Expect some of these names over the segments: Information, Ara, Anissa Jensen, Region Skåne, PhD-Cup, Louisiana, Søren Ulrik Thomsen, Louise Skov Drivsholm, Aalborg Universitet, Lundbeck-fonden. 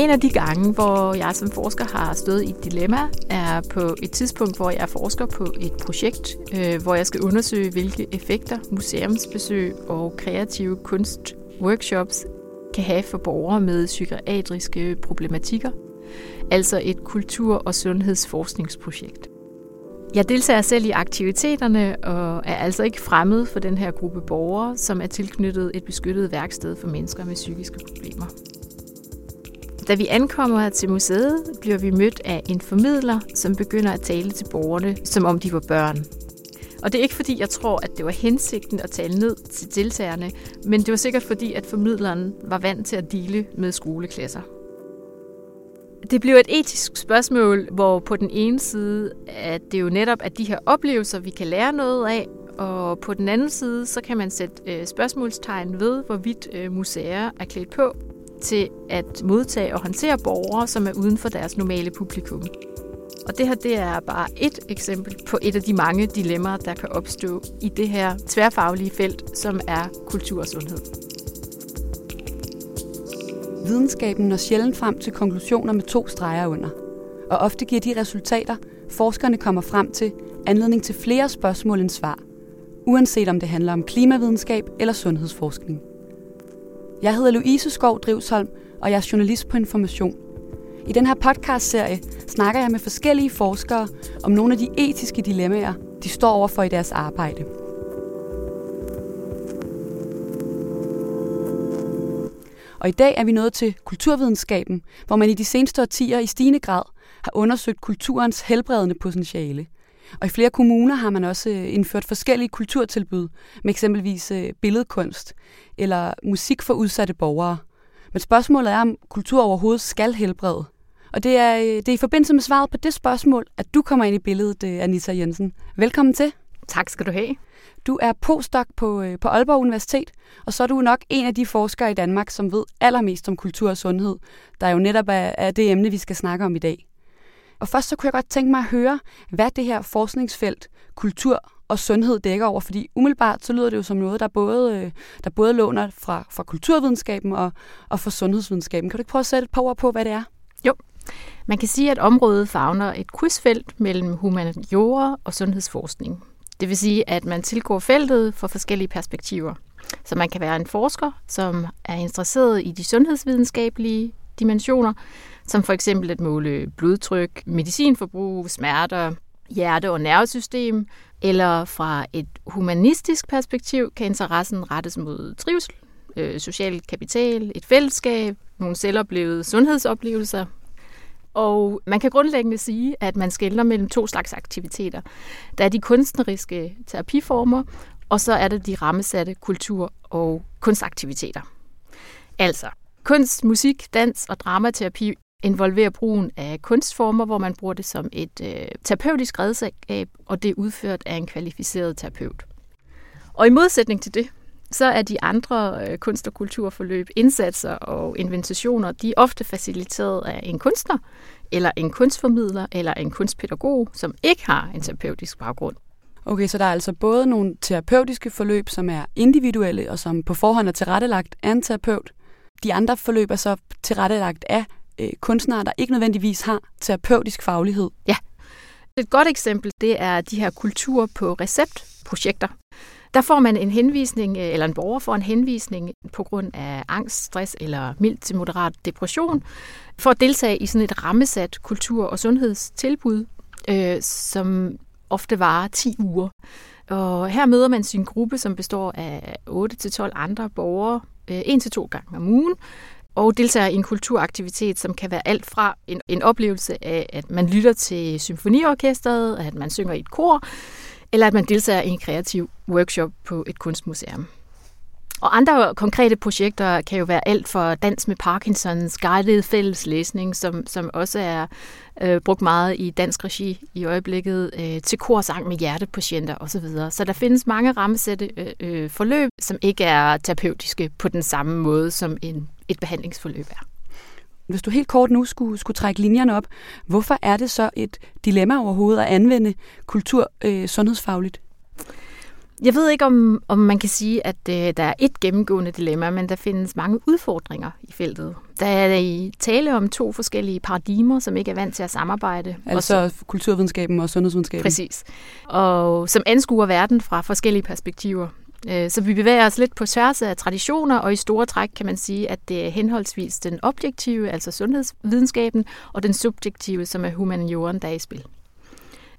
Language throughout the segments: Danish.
En af de gange, hvor jeg som forsker har stået i et dilemma, er på et tidspunkt, hvor jeg forsker på et projekt, hvor jeg skal undersøge, hvilke effekter museumsbesøg og kreative kunstworkshops kan have for borgere med psykiatriske problematikker, altså et kultur- og sundhedsforskningsprojekt. Jeg deltager selv i aktiviteterne og er altså ikke fremmed for den her gruppe borgere, som er tilknyttet et beskyttet værksted for mennesker med psykiske problemer. Da vi ankommer til museet, bliver vi mødt af en formidler, som begynder at tale til borgerne, som om de var børn. Og det er ikke fordi, jeg tror, at det var hensigten at tale ned til deltagerne, men det var sikkert fordi, at formidleren var vant til at deale med skoleklasser. Det bliver et etisk spørgsmål, hvor på den ene side, at det jo netop er de her oplevelser, vi kan lære noget af, og på den anden side, så kan man sætte spørgsmålstegn ved, hvorvidt museer er klædt på til at modtage og håndtere borgere, som er uden for deres normale publikum. Og det her, det er bare et eksempel på et af de mange dilemmaer, der kan opstå i det her tværfaglige felt, som er kultur og sundhed. Videnskaben når sjældent frem til konklusioner med 2 streger under. Og ofte giver de resultater, forskerne kommer frem til, anledning til flere spørgsmål end svar. Uanset om det handler om klimavidenskab eller sundhedsforskning. Jeg hedder Louise Skov Drivsholm, og jeg er journalist på Information. I den her podcastserie snakker jeg med forskellige forskere om nogle af de etiske dilemmaer, de står overfor i deres arbejde. Og i dag er vi nået til kulturvidenskaben, hvor man i de seneste årtier i stigende grad har undersøgt kulturens helbredende potentiale. Og i flere kommuner har man også indført forskellige kulturtilbud, med eksempelvis billedkunst eller musik for udsatte borgere. Men spørgsmålet er, om kultur overhovedet skal helbrede. Og det er i forbindelse med svaret på det spørgsmål, at du kommer ind i billedet, Anissa Jensen. Velkommen til. Tak skal du have. Du er postdoc på Aalborg Universitet, og så er du nok en af de forskere i Danmark, som ved allermest om kultur og sundhed, der jo netop er det emne, vi skal snakke om i dag. Og først så kunne jeg godt tænke mig at høre, hvad det her forskningsfelt, kultur og sundhed dækker over, fordi umiddelbart så lyder det jo som noget, der både låner fra kulturvidenskaben og fra sundhedsvidenskaben. Kan du ikke prøve at sætte et par ord på, hvad det er? Jo, man kan sige, at området favner et krydsfelt mellem humaniora og sundhedsforskning. Det vil sige, at man tilgår feltet fra forskellige perspektiver. Så man kan være en forsker, som er interesseret i de sundhedsvidenskabelige dimensioner, som for eksempel at måle blodtryk, medicinforbrug, smerter, hjerte- og nervesystem, eller fra et humanistisk perspektiv kan interessen rettes mod trivsel, social kapital, et fællesskab, nogle selvoplevede sundhedsoplevelser. Og man kan grundlæggende sige, at man skelner mellem 2 slags aktiviteter. Der er de kunstneriske terapiformer, og så er der de rammesatte kultur- og kunstaktiviteter. Altså, kunst, musik, dans og dramaterapi involverer brugen af kunstformer, hvor man bruger det som et terapeutisk redskab, og det er udført af en kvalificeret terapeut. Og i modsætning til det, så er de andre kunst- og kulturforløb, indsatser og inventationer, de er ofte faciliteret af en kunstner, eller en kunstformidler, eller en kunstpædagog, som ikke har en terapeutisk baggrund. Okay, så der er altså både nogle terapeutiske forløb, som er individuelle, og som på forhånd er tilrettelagt af en terapeut. De andre forløb er så tilrettelagt af kunstnere, der ikke nødvendigvis har terapeutisk faglighed. Ja. Et godt eksempel, det er de her kultur på receptprojekter. Der får man en henvisning, eller en borger får en henvisning på grund af angst, stress eller mild til moderat depression, for at deltage i sådan et rammesat kultur- og sundhedstilbud, som ofte varer 10 uger. Og her møder man sin gruppe, som består af 8-12 andre borgere, 1-2 gange om ugen, og deltager i en kulturaktivitet, som kan være alt fra en oplevelse af, at man lytter til symfoniorkestret, at man synger i et kor, eller at man deltager i en kreativ workshop på et kunstmuseum. Og andre konkrete projekter kan jo være alt for dans med Parkinsons, guided fælleslæsning, som også er brugt meget i dansk regi i øjeblikket, til korsang med hjertepatienter osv. Så der findes mange rammesætte forløb, som ikke er terapeutiske på den samme måde, som et behandlingsforløb er. Hvis du helt kort nu skulle trække linjerne op, hvorfor er det så et dilemma overhovedet at anvende kultur sundhedsfagligt? Jeg ved ikke, om man kan sige, at der er et gennemgående dilemma, men der findes mange udfordringer i feltet. Der er i tale om to forskellige paradigmer, som ikke er vant til at samarbejde. Altså og kulturvidenskaben og sundhedsvidenskaben. Præcis. Og som anskuer verden fra forskellige perspektiver. Så vi bevæger os lidt på tværs af traditioner, og i store træk kan man sige, at det er henholdsvis den objektive, altså sundhedsvidenskaben, og den subjektive, som er humanioren, der er i spil.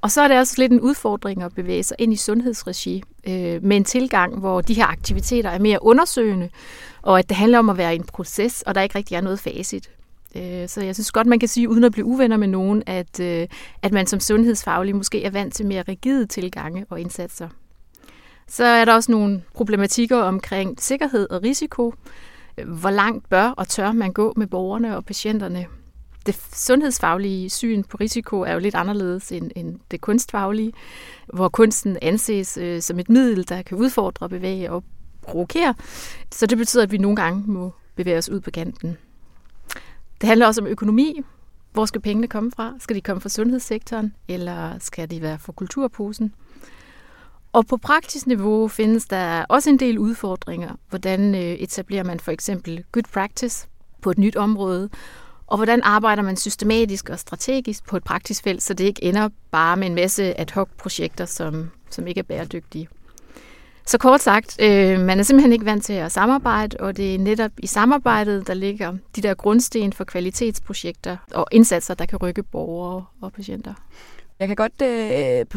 Og så er det også lidt en udfordring at bevæge sig ind i sundhedsregi med en tilgang, hvor de her aktiviteter er mere undersøgende, og at det handler om at være i en proces, og der ikke rigtig er noget facit. Så jeg synes godt, man kan sige, uden at blive uvenner med nogen, at man som sundhedsfaglig måske er vant til mere rigide tilgange og indsatser. Så er der også nogle problematikker omkring sikkerhed og risiko. Hvor langt bør og tør man gå med borgerne og patienterne? Det sundhedsfaglige syn på risiko er jo lidt anderledes end det kunstfaglige, hvor kunsten anses som et middel, der kan udfordre, bevæge og provokere. Så det betyder, at vi nogle gange må bevæge os ud på kanten. Det handler også om økonomi. Hvor skal pengene komme fra? Skal de komme fra sundhedssektoren, eller skal de være fra kulturposen? Og på praktisk niveau findes der også en del udfordringer. Hvordan etablerer man for eksempel good practice på et nyt område? Og hvordan arbejder man systematisk og strategisk på et praktisk felt, så det ikke ender bare med en masse ad hoc projekter, som ikke er bæredygtige? Så kort sagt, man er simpelthen ikke vant til at samarbejde, og det er netop i samarbejdet, der ligger de der grundsten for kvalitetsprojekter og indsatser, der kan rykke borgere og patienter. Jeg kan godt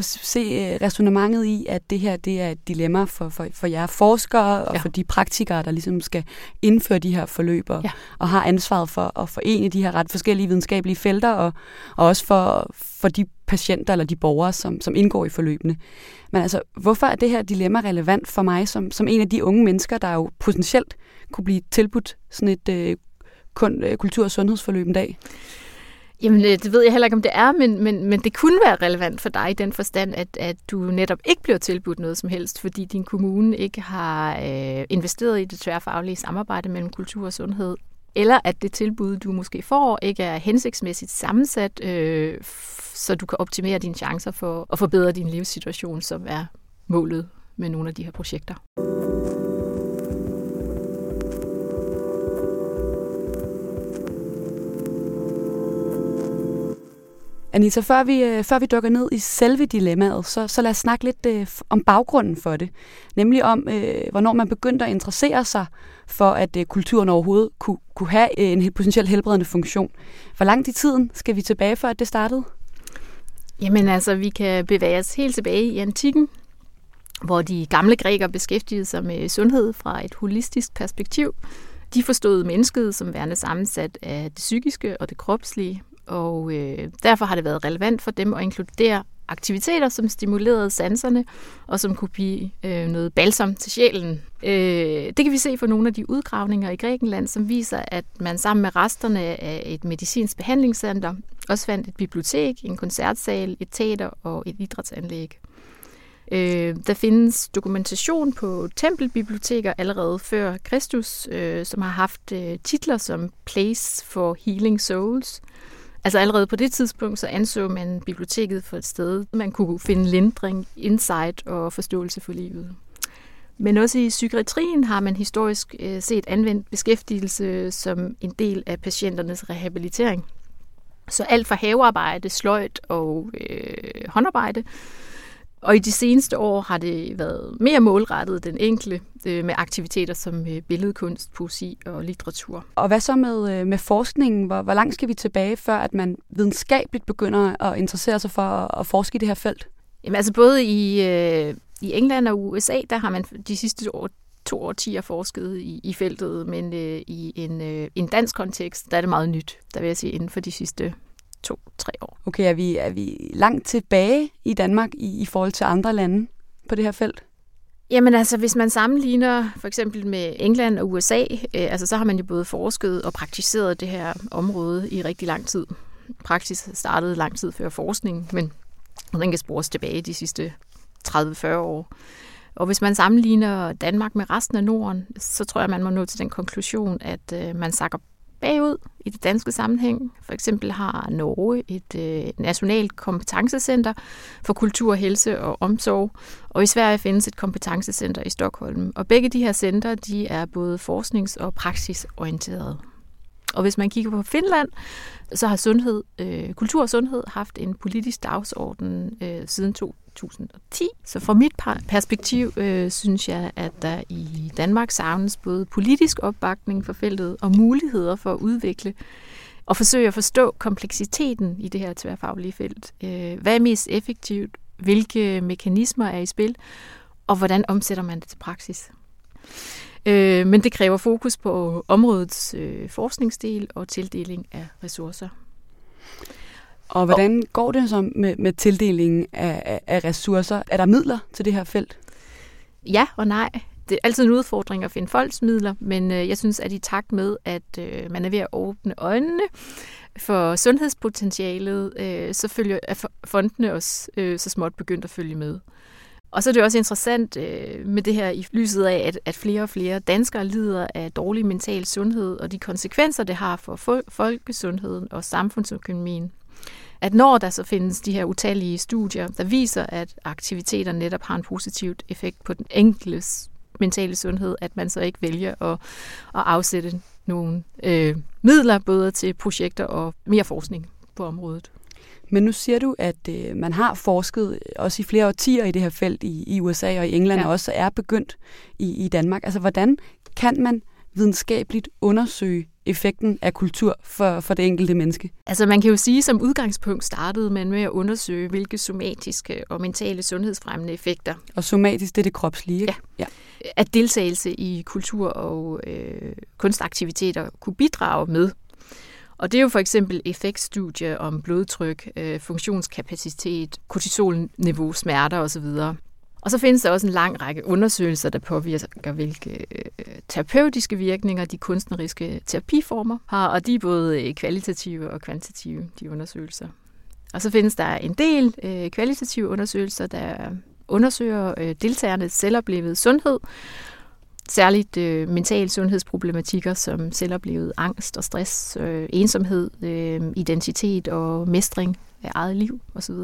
se ræsonnementet i, at det her det er et dilemma for jer forskere og for de praktikere, der ligesom skal indføre de her forløb og har ansvaret for at forene de her ret forskellige videnskabelige felter og også for de patienter eller de borgere, som indgår i forløbene. Men altså, hvorfor er det her dilemma relevant for mig som en af de unge mennesker, der jo potentielt kunne blive tilbudt sådan et kultur- og sundhedsforløb en dag? Jamen, det ved jeg heller ikke, om det er, men det kunne være relevant for dig i den forstand, at du netop ikke bliver tilbudt noget som helst, fordi din kommune ikke har investeret i det tværfaglige samarbejde mellem kultur og sundhed, eller at det tilbud, du måske får, ikke er hensigtsmæssigt sammensat, så du kan optimere dine chancer for at forbedre din livssituation, som er målet med nogle af de her projekter. Anissa, før vi dukker ned i selve dilemmaet, så lad os snakke lidt om baggrunden for det. Nemlig om, hvornår man begyndte at interessere sig for, at kulturen overhovedet kunne have en potentielt helbredende funktion. Hvor langt i tiden skal vi tilbage for, at det startede? Jamen altså, vi kan bevæge os helt tilbage i antikken, hvor de gamle grækere beskæftigede sig med sundhed fra et holistisk perspektiv. De forstod mennesket som værende sammensat af det psykiske og det kropslige, og derfor har det været relevant for dem at inkludere aktiviteter, som stimulerede sanserne, og som kunne give noget balsam til sjælen. Det kan vi se fra nogle af de udgravninger i Grækenland, som viser, at man sammen med resterne af et medicinsk behandlingscenter også fandt et bibliotek, en koncertsal, et teater og et idrætsanlæg. Der findes dokumentation på tempelbiblioteker allerede før Kristus, som har haft titler som Place for Healing Souls. Altså allerede på det tidspunkt, så anså man biblioteket for et sted, man kunne finde lindring, insight og forståelse for livet. Men også i psykiatrien har man historisk set anvendt beskæftigelse som en del af patienternes rehabilitering. Så alt fra havearbejde, sløjt og håndarbejde. Og i de seneste år har det været mere målrettet den enkelte med aktiviteter som billedkunst, poesi og litteratur. Og hvad så med forskningen? Hvor langt skal vi tilbage, før at man videnskabeligt begynder at interessere sig for at forske i det her felt? Jamen altså både i England og USA, der har man de sidste to årtier forsket i feltet, men i en dansk kontekst, der er det meget nyt, der vil jeg sige inden for de sidste 2-3 år. Okay, er vi langt tilbage i Danmark i forhold til andre lande på det her felt? Jamen altså, hvis man sammenligner for eksempel med England og USA, altså så har man jo både forsket og praktiseret det her område i rigtig lang tid. Praksis startede lang tid før forskningen, men den kan spores tilbage de sidste 30-40 år. Og hvis man sammenligner Danmark med resten af Norden, så tror jeg, man må nå til den konklusion, at man sakker bagud i det danske sammenhæng. For eksempel har Norge et nationalt kompetencecenter for kultur, helse og omsorg, og i Sverige findes et kompetencecenter i Stockholm. Og begge de her centre, de er både forsknings- og praksisorienterede. Og hvis man kigger på Finland, så har sundhed, kultur og sundhed haft en politisk dagsorden siden 2010. Så fra mit perspektiv synes jeg, at der i Danmark savnes både politisk opbakning for feltet og muligheder for at udvikle og forsøge at forstå kompleksiteten i det her tværfaglige felt. Hvad er mest effektivt? Hvilke mekanismer er i spil? Og hvordan omsætter man det til praksis? Men det kræver fokus på områdets forskningsdel og tildeling af ressourcer. Og hvordan går det så med tildelingen af ressourcer? Er der midler til det her felt? Ja og nej. Det er altid en udfordring at finde folks midler, men jeg synes, at i takt med, at man er ved at åbne øjnene for sundhedspotentialet, så følger fondene også så småt begyndt at følge med. Og så er det også interessant med det her i lyset af, at flere og flere danskere lider af dårlig mental sundhed og de konsekvenser, det har for folkesundheden og samfundsøkonomien. At når der så findes de her utallige studier, der viser, at aktiviteter netop har en positiv effekt på den enkeltes mentale sundhed, at man så ikke vælger at afsætte nogle midler både til projekter og mere forskning på området. Men nu siger du, at man har forsket også i flere årtier i det her felt i USA og i England, ja. Og også er begyndt i Danmark. Altså, hvordan kan man videnskabeligt undersøge effekten af kultur for det enkelte menneske? Altså, man kan jo sige, at som udgangspunkt startede man med at undersøge, hvilke somatiske og mentale sundhedsfremmende effekter. Og somatisk, det er det kropslige, ikke? Ja. At deltagelse i kultur og kunstaktiviteter kunne bidrage med. Og det er jo for eksempel effektstudier om blodtryk, funktionskapacitet, kortisolniveau, smerter osv. Og så findes der også en lang række undersøgelser, der påvirker, hvilke terapeutiske virkninger de kunstneriske terapiformer har, og de er både kvalitative og kvantitative, de undersøgelser. Og så findes der en del kvalitative undersøgelser, der undersøger deltagernes selvoplevede sundhed, særligt mentale sundhedsproblematikker som selvoplevet angst og stress, ensomhed, identitet og mestring af eget liv osv.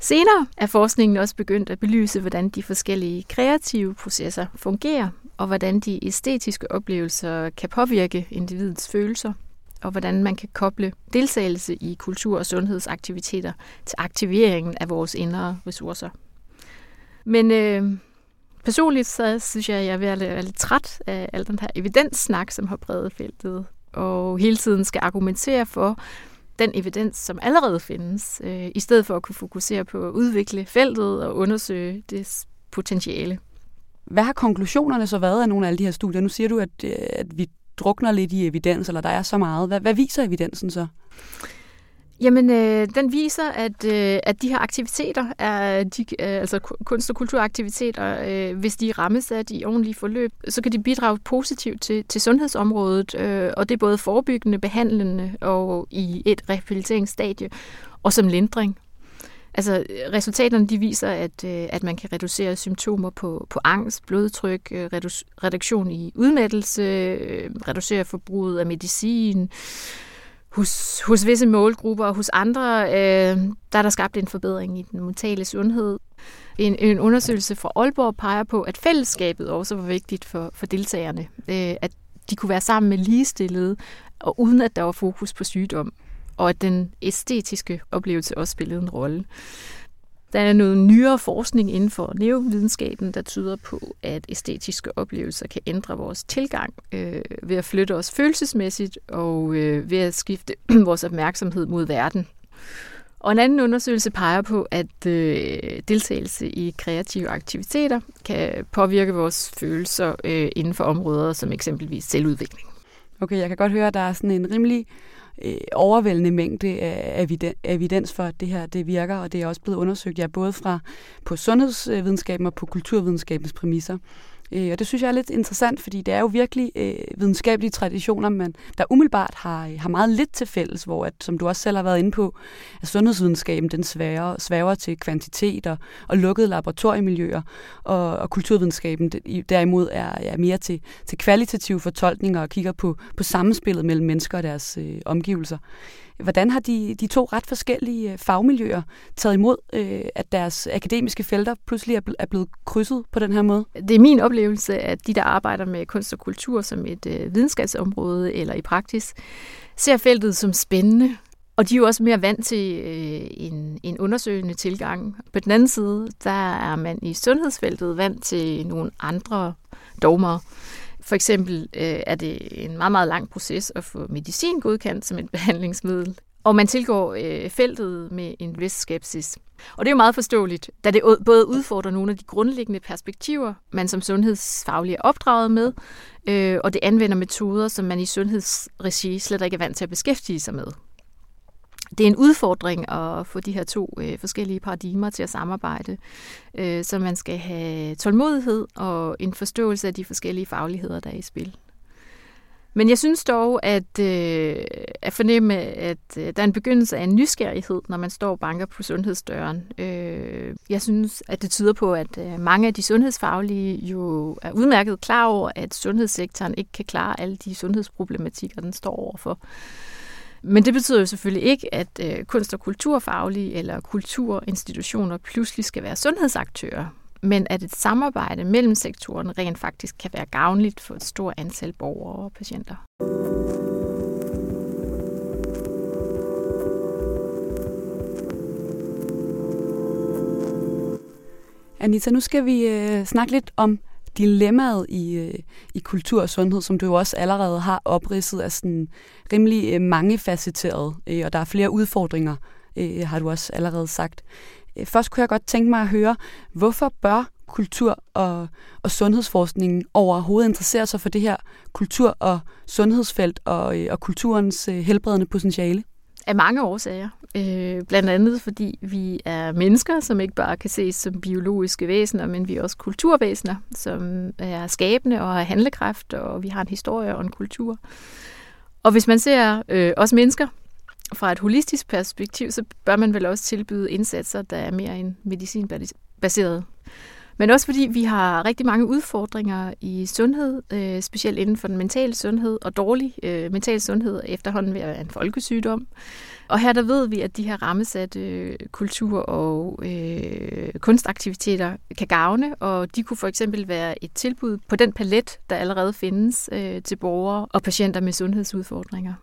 Senere er forskningen også begyndt at belyse, hvordan de forskellige kreative processer fungerer, og hvordan de æstetiske oplevelser kan påvirke individets følelser, og hvordan man kan koble deltagelse i kultur- og sundhedsaktiviteter til aktiveringen af vores indre ressourcer. Men personligt så synes jeg, at jeg er lidt træt af al den her evidenssnak, som har præget feltet, og hele tiden skal argumentere for den evidens, som allerede findes, i stedet for at kunne fokusere på at udvikle feltet og undersøge dets potentiale. Hvad har konklusionerne så været af nogle af alle de her studier? Nu siger du, at vi drukner lidt i evidens, eller der er så meget. Hvad viser evidensen så? Jamen, den viser, at de her aktiviteter, altså kunst- og kulturaktiviteter, hvis de rammes af de ordentlige forløb, så kan de bidrage positivt til sundhedsområdet, og det er både forebyggende, behandlende og i et rehabiliteringsstadie, og som lindring. Altså, resultaterne de viser, at man kan reducere symptomer på angst, blodtryk, reduktion i udmattelse, reducere forbruget af medicin. Hos visse målgrupper og hos andre, der er der skabt en forbedring i den mentale sundhed. En undersøgelse fra Aalborg peger på, at fællesskabet også var vigtigt for deltagerne. At de kunne være sammen med ligestillede, og uden at der var fokus på sygdom. Og at den æstetiske oplevelse også spillede en rolle. Der er noget nyere forskning inden for neurovidenskaben, der tyder på, at æstetiske oplevelser kan ændre vores tilgang ved at flytte os følelsesmæssigt og ved at skifte vores opmærksomhed mod verden. Og en anden undersøgelse peger på, at deltagelse i kreative aktiviteter kan påvirke vores følelser inden for områder som eksempelvis selvudvikling. Okay, jeg kan godt høre, at der er sådan en rimelig overvældende mængde af evidens for, at det her det virker, og det er også blevet undersøgt, både fra på sundhedsvidenskaben og på kulturvidenskabens præmisser. Og det synes jeg er lidt interessant, fordi det er jo virkelig videnskabelige traditioner, men der umiddelbart har meget lidt til fælles, hvor at, som du også selv har været inde på, at sundhedsvidenskaben den svæver til kvantiteter og lukkede laboratoriemiljøer, og kulturvidenskaben derimod er mere til kvalitative fortolkninger og kigger på samspillet mellem mennesker og deres omgivelser. Hvordan har de to ret forskellige fagmiljøer taget imod, at deres akademiske felter pludselig er blevet krydset på den her måde? Det er min oplevelse, at de, der arbejder med kunst og kultur som et videnskabsområde eller i praksis, ser feltet som spændende. Og de er jo også mere vant til en undersøgende tilgang. På den anden side, der er man i sundhedsfeltet vant til nogle andre dogmer. For eksempel er det en meget, meget lang proces at få medicin godkendt som et behandlingsmiddel, og man tilgår feltet med en vis skepsis. Og det er jo meget forståeligt, da det både udfordrer nogle af de grundlæggende perspektiver, man som sundhedsfaglig er opdraget med, og det anvender metoder, som man i sundhedsregi slet ikke er vant til at beskæftige sig med. Det er en udfordring at få de her to forskellige paradigmer til at samarbejde, så man skal have tålmodighed og en forståelse af de forskellige fagligheder, der er i spil. Men jeg synes dog, at fornemme, at der er en begyndelse af en nysgerrighed, når man står og banker på sundhedsdøren. Jeg synes, at det tyder på, at mange af de sundhedsfaglige jo er udmærket klar over, at sundhedssektoren ikke kan klare alle de sundhedsproblematikker, den står overfor. Men det betyder jo selvfølgelig ikke, at kunst- og kulturfaglige eller kulturinstitutioner pludselig skal være sundhedsaktører, men at et samarbejde mellem sektoren rent faktisk kan være gavnligt for et stort antal borgere og patienter. Anissa, nu skal vi snakke lidt om dilemmaet i kultur og sundhed, som du jo også allerede har opridset, er sådan rimelig mangefacetteret, og der er flere udfordringer, har du også allerede sagt. Først kunne jeg godt tænke mig at høre, hvorfor bør kultur og sundhedsforskningen overhovedet interessere sig for det her kultur- og sundhedsfelt og kulturens helbredende potentiale? Af mange årsager. Blandt andet fordi vi er mennesker, som ikke bare kan ses som biologiske væsener, men vi er også kulturvæsener, som er skabende og har handlekraft, og vi har en historie og en kultur. Og hvis man ser os mennesker fra et holistisk perspektiv, så bør man vel også tilbyde indsatser, der er mere end medicinbaseret. Men også fordi vi har rigtig mange udfordringer i sundhed, specielt inden for den mentale sundhed, og dårlig mental sundhed efterhånden ved at være en folkesygdom. Og her der ved vi, at de her rammesatte kultur- og kunstaktiviteter kan gavne, og de kunne for eksempel være et tilbud på den palet, der allerede findes til borgere og patienter med sundhedsudfordringer.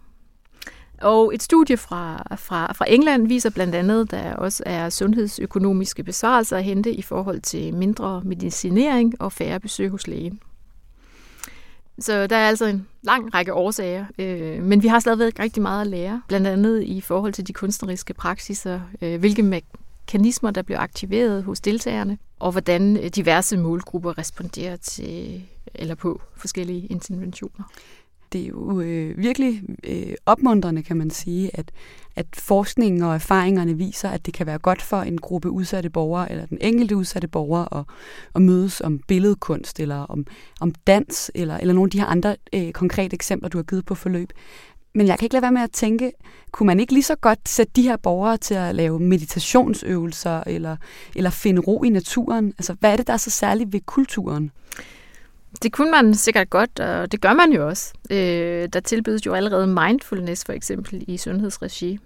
Og et studie fra England viser blandt andet, der også er sundhedsøkonomiske besparelser at hente i forhold til mindre medicinering og færre besøg hos lægen. Så der er altså en lang række årsager, men vi har stadigvæk rigtig meget at lære, blandt andet i forhold til de kunstneriske praksiser, hvilke mekanismer, der bliver aktiveret hos deltagerne, og hvordan diverse målgrupper responderer til eller på forskellige interventioner. Det er jo virkelig opmuntrende, kan man sige, at forskningen og erfaringerne viser, at det kan være godt for en gruppe udsatte borgere, eller den enkelte udsatte borger, at mødes om billedkunst, eller om dans, eller nogle af de her andre konkrete eksempler, du har givet på forløb. Men jeg kan ikke lade være med at tænke, kunne man ikke lige så godt sætte de her borgere til at lave meditationsøvelser, eller finde ro i naturen? Altså, hvad er det, der er så særligt ved kulturen? Det kunne man sikkert godt, og det gør man jo også. Der tilbydes jo allerede mindfulness, for eksempel, i sundhedsregi.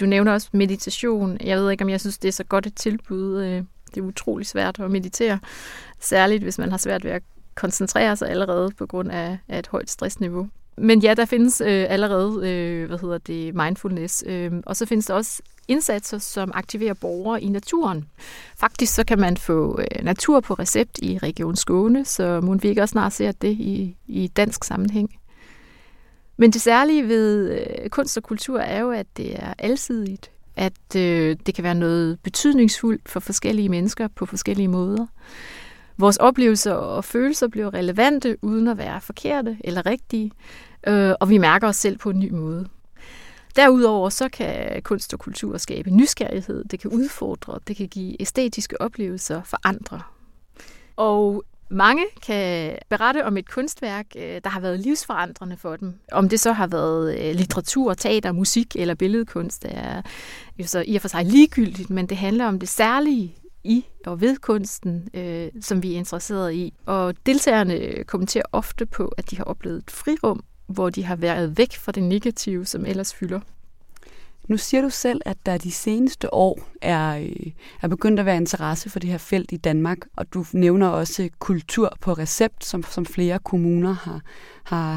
Du nævner også meditation. Jeg ved ikke, om jeg synes, det er så godt et tilbud. Det er utrolig svært at meditere, særligt hvis man har svært ved at koncentrere sig allerede på grund af et højt stressniveau. Men ja, der findes allerede mindfulness, og så findes der også indsatser, som aktiverer borgere i naturen. Faktisk så kan man få natur på recept i Region Skåne, så mon vi ikke også snart ser det i dansk sammenhæng. Men det særlige ved kunst og kultur er jo, at det er alsidigt, at det kan være noget betydningsfuldt for forskellige mennesker på forskellige måder. Vores oplevelser og følelser bliver relevante, uden at være forkerte eller rigtige, og vi mærker os selv på en ny måde. Derudover så kan kunst og kultur skabe nysgerrighed, det kan udfordre, det kan give æstetiske oplevelser for andre. Og Mange kan berette om et kunstværk, der har været livsforandrende for dem. Om det så har været litteratur, teater, musik eller billedkunst, er jo så i og for sig ligegyldigt, men det handler om det særlige i og ved kunsten, som vi er interesserede i. Og deltagerne kommenterer ofte på, at de har oplevet et frirum, hvor de har været væk fra det negative, som ellers fylder. Nu siger du selv, at der de seneste år er begyndt at være interesse for det her felt i Danmark, og du nævner også kultur på recept, som flere kommuner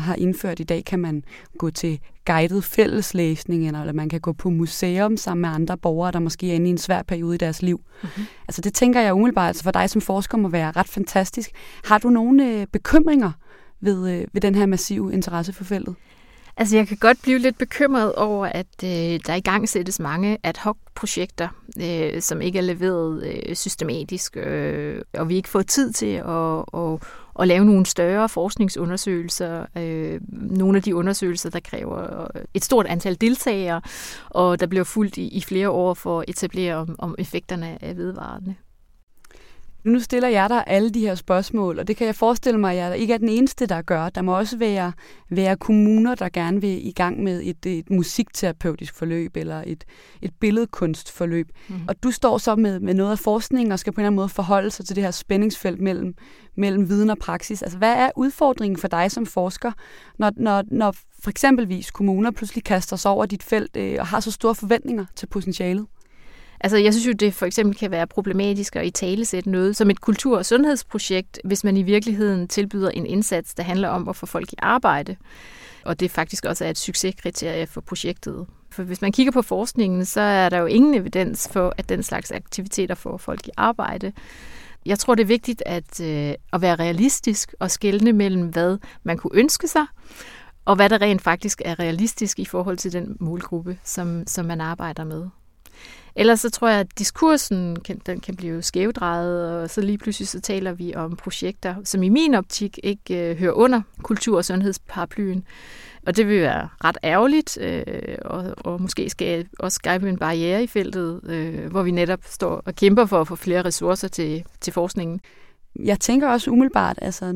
har indført. I dag kan man gå til guided fælleslæsning, eller man kan gå på museum sammen med andre borgere, der måske er inde i en svær periode i deres liv. Mm-hmm. Altså det tænker jeg umiddelbart, altså for dig som forsker må være ret fantastisk. Har du nogle bekymringer ved den her massive interesse for feltet? Altså, jeg kan godt blive lidt bekymret over, at der i gang sættes mange ad hoc-projekter, som ikke er leveret systematisk, og vi ikke får tid til at lave nogle større forskningsundersøgelser. Nogle af de undersøgelser, der kræver et stort antal deltagere, og der bliver fulgt i flere år for at etablere om effekterne af vedvarende. Nu stiller jeg dig alle de her spørgsmål, og det kan jeg forestille mig, at jeg ikke er den eneste, der gør. Der må også være kommuner, der gerne vil i gang med et musikterapeutisk forløb eller et billedkunstforløb. Mm-hmm. Og du står så med noget af forskning og skal på en eller anden måde forholde sig til det her spændingsfelt mellem viden og praksis. Altså, hvad er udfordringen for dig som forsker, når for eksempelvis kommuner pludselig kaster sig over dit felt og har så store forventninger til potentialet? Altså, jeg synes jo, det for eksempel kan være problematisk at italesætte noget som et kultur- og sundhedsprojekt, hvis man i virkeligheden tilbyder en indsats, der handler om at få folk i arbejde. Og det faktisk også er et succeskriterie for projektet. For hvis man kigger på forskningen, så er der jo ingen evidens for, at den slags aktiviteter får folk i arbejde. Jeg tror, det er vigtigt at være realistisk og skelne mellem, hvad man kunne ønske sig, og hvad der rent faktisk er realistisk i forhold til den målgruppe, som man arbejder med. Ellers så tror jeg, at diskursen den kan blive skævdrejet, og så lige pludselig så taler vi om projekter, som i min optik ikke hører under kultur- og sundhedsparaplyen. Og det vil være ret ærgerligt, og måske skal også skabe en barriere i feltet, hvor vi netop står og kæmper for at få flere ressourcer til forskningen. Jeg tænker også umiddelbart, altså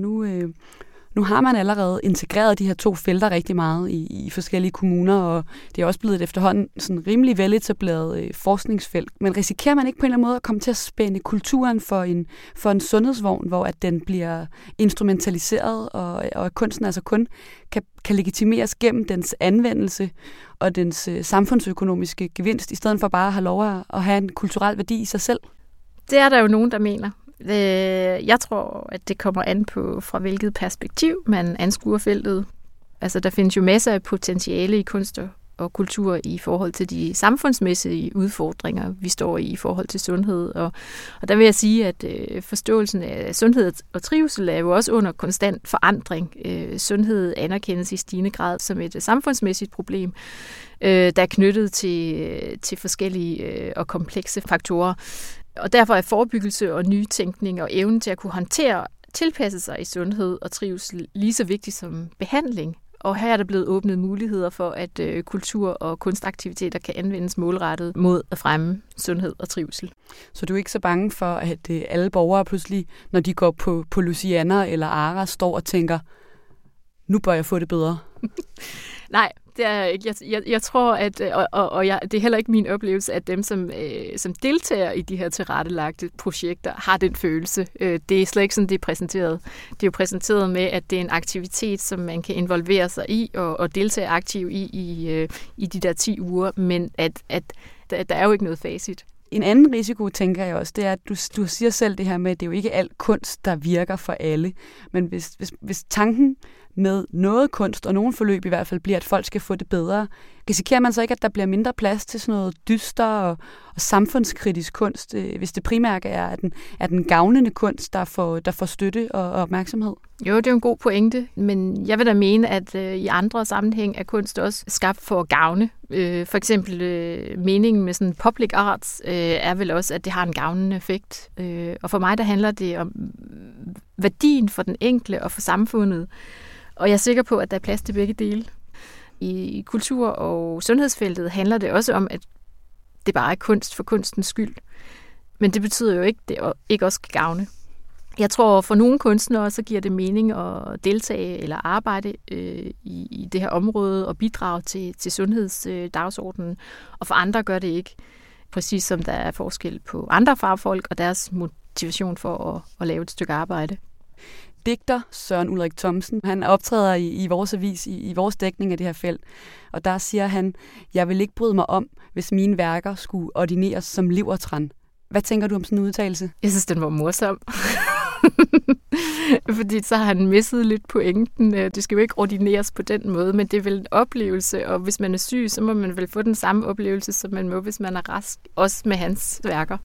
nu har man allerede integreret de her to felter rigtig meget i forskellige kommuner, og det er også blevet et efterhånden sådan rimelig veletableret forskningsfelt. Men risikerer man ikke på en eller anden måde at komme til at spænde kulturen for en sundhedsvogn, hvor at den bliver instrumentaliseret, og kunsten altså kun kan legitimeres gennem dens anvendelse og dens samfundsøkonomiske gevinst, i stedet for bare at have lov at have en kulturel værdi i sig selv? Det er der jo nogen, der mener. Jeg tror, at det kommer an på, fra hvilket perspektiv man anskuer feltet. Altså, der findes jo masser af potentiale i kunst og kultur i forhold til de samfundsmæssige udfordringer, vi står i forhold til sundhed. Og der vil jeg sige, at forståelsen af sundhed og trivsel er jo også under konstant forandring. Sundhed anerkendes i stigende grad som et samfundsmæssigt problem, der er knyttet til forskellige og komplekse faktorer. Og derfor er forebyggelse og nytænkning og evnen til at kunne håndtere tilpasse sig i sundhed og trivsel lige så vigtig som behandling. Og her er der blevet åbnet muligheder for, at kultur- og kunstaktiviteter kan anvendes målrettet mod at fremme sundhed og trivsel. Så du er ikke så bange for, at alle borgere pludselig, når de går på Louisiana eller Ara, står og tænker, nu bør jeg få det bedre? Nej. Det er jeg ikke. Jeg tror, at det er heller ikke min oplevelse, at dem, som deltager i de her tilrettelagte projekter, har den følelse. Det er slet ikke sådan, det er præsenteret. Det er jo præsenteret med, at det er en aktivitet, som man kan involvere sig i og deltage aktivt i de der 10 uger, men at der er jo ikke noget facit. En anden risiko, tænker jeg også, det er, at du siger selv det her med, at det er jo ikke al kunst, der virker for alle. Men hvis tanken med noget kunst, og nogen forløb i hvert fald, bliver, at folk skal få det bedre, risikerer man så ikke, at der bliver mindre plads til sådan noget dyster og samfundskritisk kunst, hvis det primært er, at den gavnende kunst, der får støtte og opmærksomhed? Jo, det er en god pointe, men jeg vil da mene, at i andre sammenhæng er kunst også skabt for at gavne. For eksempel meningen med sådan public arts er vel også, at det har en gavnende effekt. Og for mig, der handler det om værdien for den enkelte og for samfundet. Og jeg er sikker på, at der er plads til begge dele. I kultur- og sundhedsfeltet handler det også om, at det bare er kunst for kunstens skyld. Men det betyder jo ikke, at det ikke også skal gavne. Jeg tror, for nogle kunstnere, så giver det mening at deltage eller arbejde i det her område og bidrage til sundhedsdagsordenen, og for andre gør det ikke. Præcis som der er forskel på andre fagfolk og deres motivation for at lave et stykke arbejde. Digter Søren Ulrik Thomsen, han optræder i vores avis, i vores dækning af det her felt, og der siger han, jeg vil ikke bryde mig om, hvis mine værker skulle ordineres som levertran. Hvad tænker du om sådan en udtalelse? Jeg synes, den var morsom. Fordi så har han misset lidt pointen. Det skal jo ikke ordineres på den måde, men det er vel en oplevelse, og hvis man er syg, så må man vel få den samme oplevelse, som man må, hvis man er rask, også med hans værker.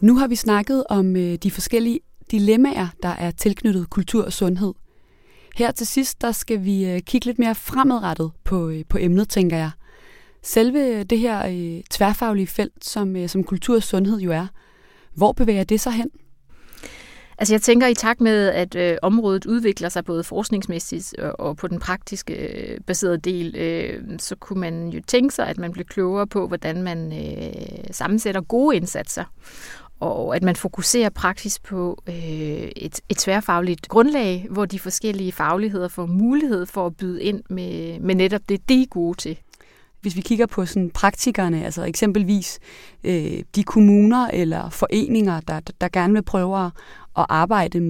Nu har vi snakket om de forskellige dilemmaer, der er tilknyttet kultur og sundhed. Her til sidst, der skal vi kigge lidt mere fremadrettet på emnet, tænker jeg. Selve det her tværfaglige felt, som kultur og sundhed jo er, hvor bevæger det sig hen? Altså jeg tænker, i takt med, at området udvikler sig både forskningsmæssigt og på den praktiske baserede del, så kunne man jo tænke sig, at man blev klogere på, hvordan man sammensætter gode indsatser. Og at man fokuserer praktisk på et tværfagligt grundlag, hvor de forskellige fagligheder får mulighed for at byde ind med netop det, de er gode til. Hvis vi kigger på sådan praktikerne, altså eksempelvis de kommuner eller foreninger, der gerne vil prøve at arbejde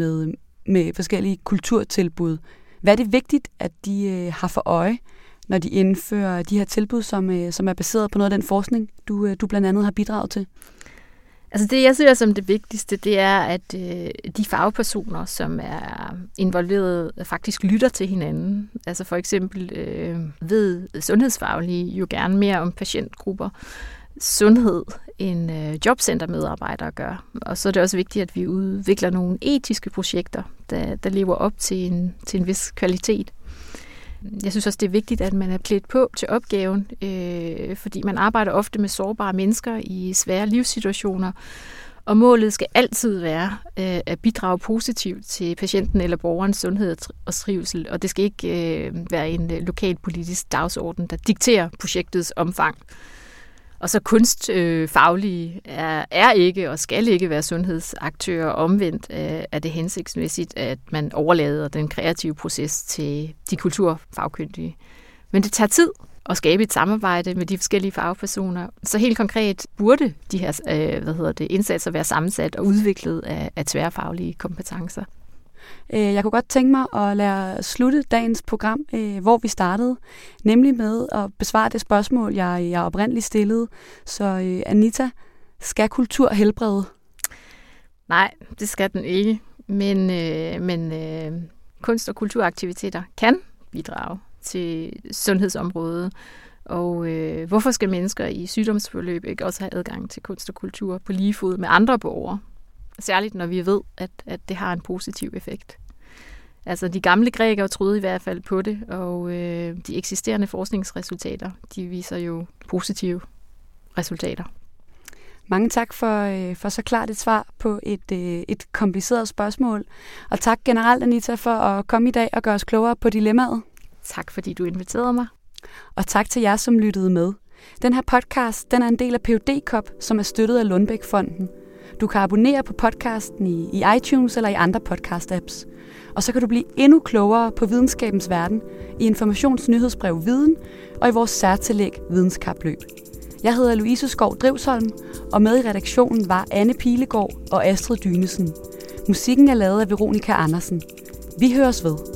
med forskellige kulturtilbud, hvad er det vigtigt, at de har for øje, når de indfører de her tilbud, som er baseret på noget af den forskning, du blandt andet har bidraget til? Altså det, jeg ser som det vigtigste, det er, at de fagpersoner, som er involveret, faktisk lytter til hinanden. Altså for eksempel ved sundhedsfaglige jo gerne mere om patientgrupper, sundhed, end jobcentermedarbejdere gør. Og så er det også vigtigt, at vi udvikler nogle etiske projekter, der lever op til en vis kvalitet. Jeg synes også, det er vigtigt, at man er klædt på til opgaven, fordi man arbejder ofte med sårbare mennesker i svære livssituationer, og målet skal altid være at bidrage positivt til patienten eller borgerens sundhed og trivsel, og det skal ikke være en lokal politisk dagsorden, der dikterer projektets omfang. Og så kunstfaglige er ikke og skal ikke være sundhedsaktører, omvendt er det hensigtsmæssigt, at man overlader den kreative proces til de kulturfagkyndige. Men det tager tid at skabe et samarbejde med de forskellige fagpersoner. Så helt konkret burde de her indsatser være sammensat og udviklet af tværfaglige kompetencer. Jeg kunne godt tænke mig at lade slutte dagens program, hvor vi startede, nemlig med at besvare det spørgsmål, jeg oprindeligt stillede. Så Anita, skal kultur helbrede? Nej, det skal den ikke, men kunst- og kulturaktiviteter kan bidrage til sundhedsområdet. Og hvorfor skal mennesker i sygdomsforløb ikke også have adgang til kunst og kultur på lige fod med andre borgere? Særligt når vi ved, at det har en positiv effekt. Altså de gamle grækere troede i hvert fald på det, og de eksisterende forskningsresultater, de viser jo positive resultater. Mange tak for så klart et svar på et kompliceret spørgsmål. Og tak generelt, Anita, for at komme i dag og gøre os klogere på dilemmaet. Tak fordi du inviterede mig. Og tak til jer, som lyttede med. Den her podcast, den er en del af PhD-Cup, som er støttet af Lundbeck-fonden. Du kan abonnere på podcasten i iTunes eller i andre podcast-apps. Og så kan du blive endnu klogere på videnskabens verden i Informations nyhedsbrev Viden og i vores særtillæg Videnskabløb. Jeg hedder Louise Skov Drivsholm, og med i redaktionen var Anne Pilegaard og Astrid Dynesen. Musikken er lavet af Veronika Andersen. Vi høres ved.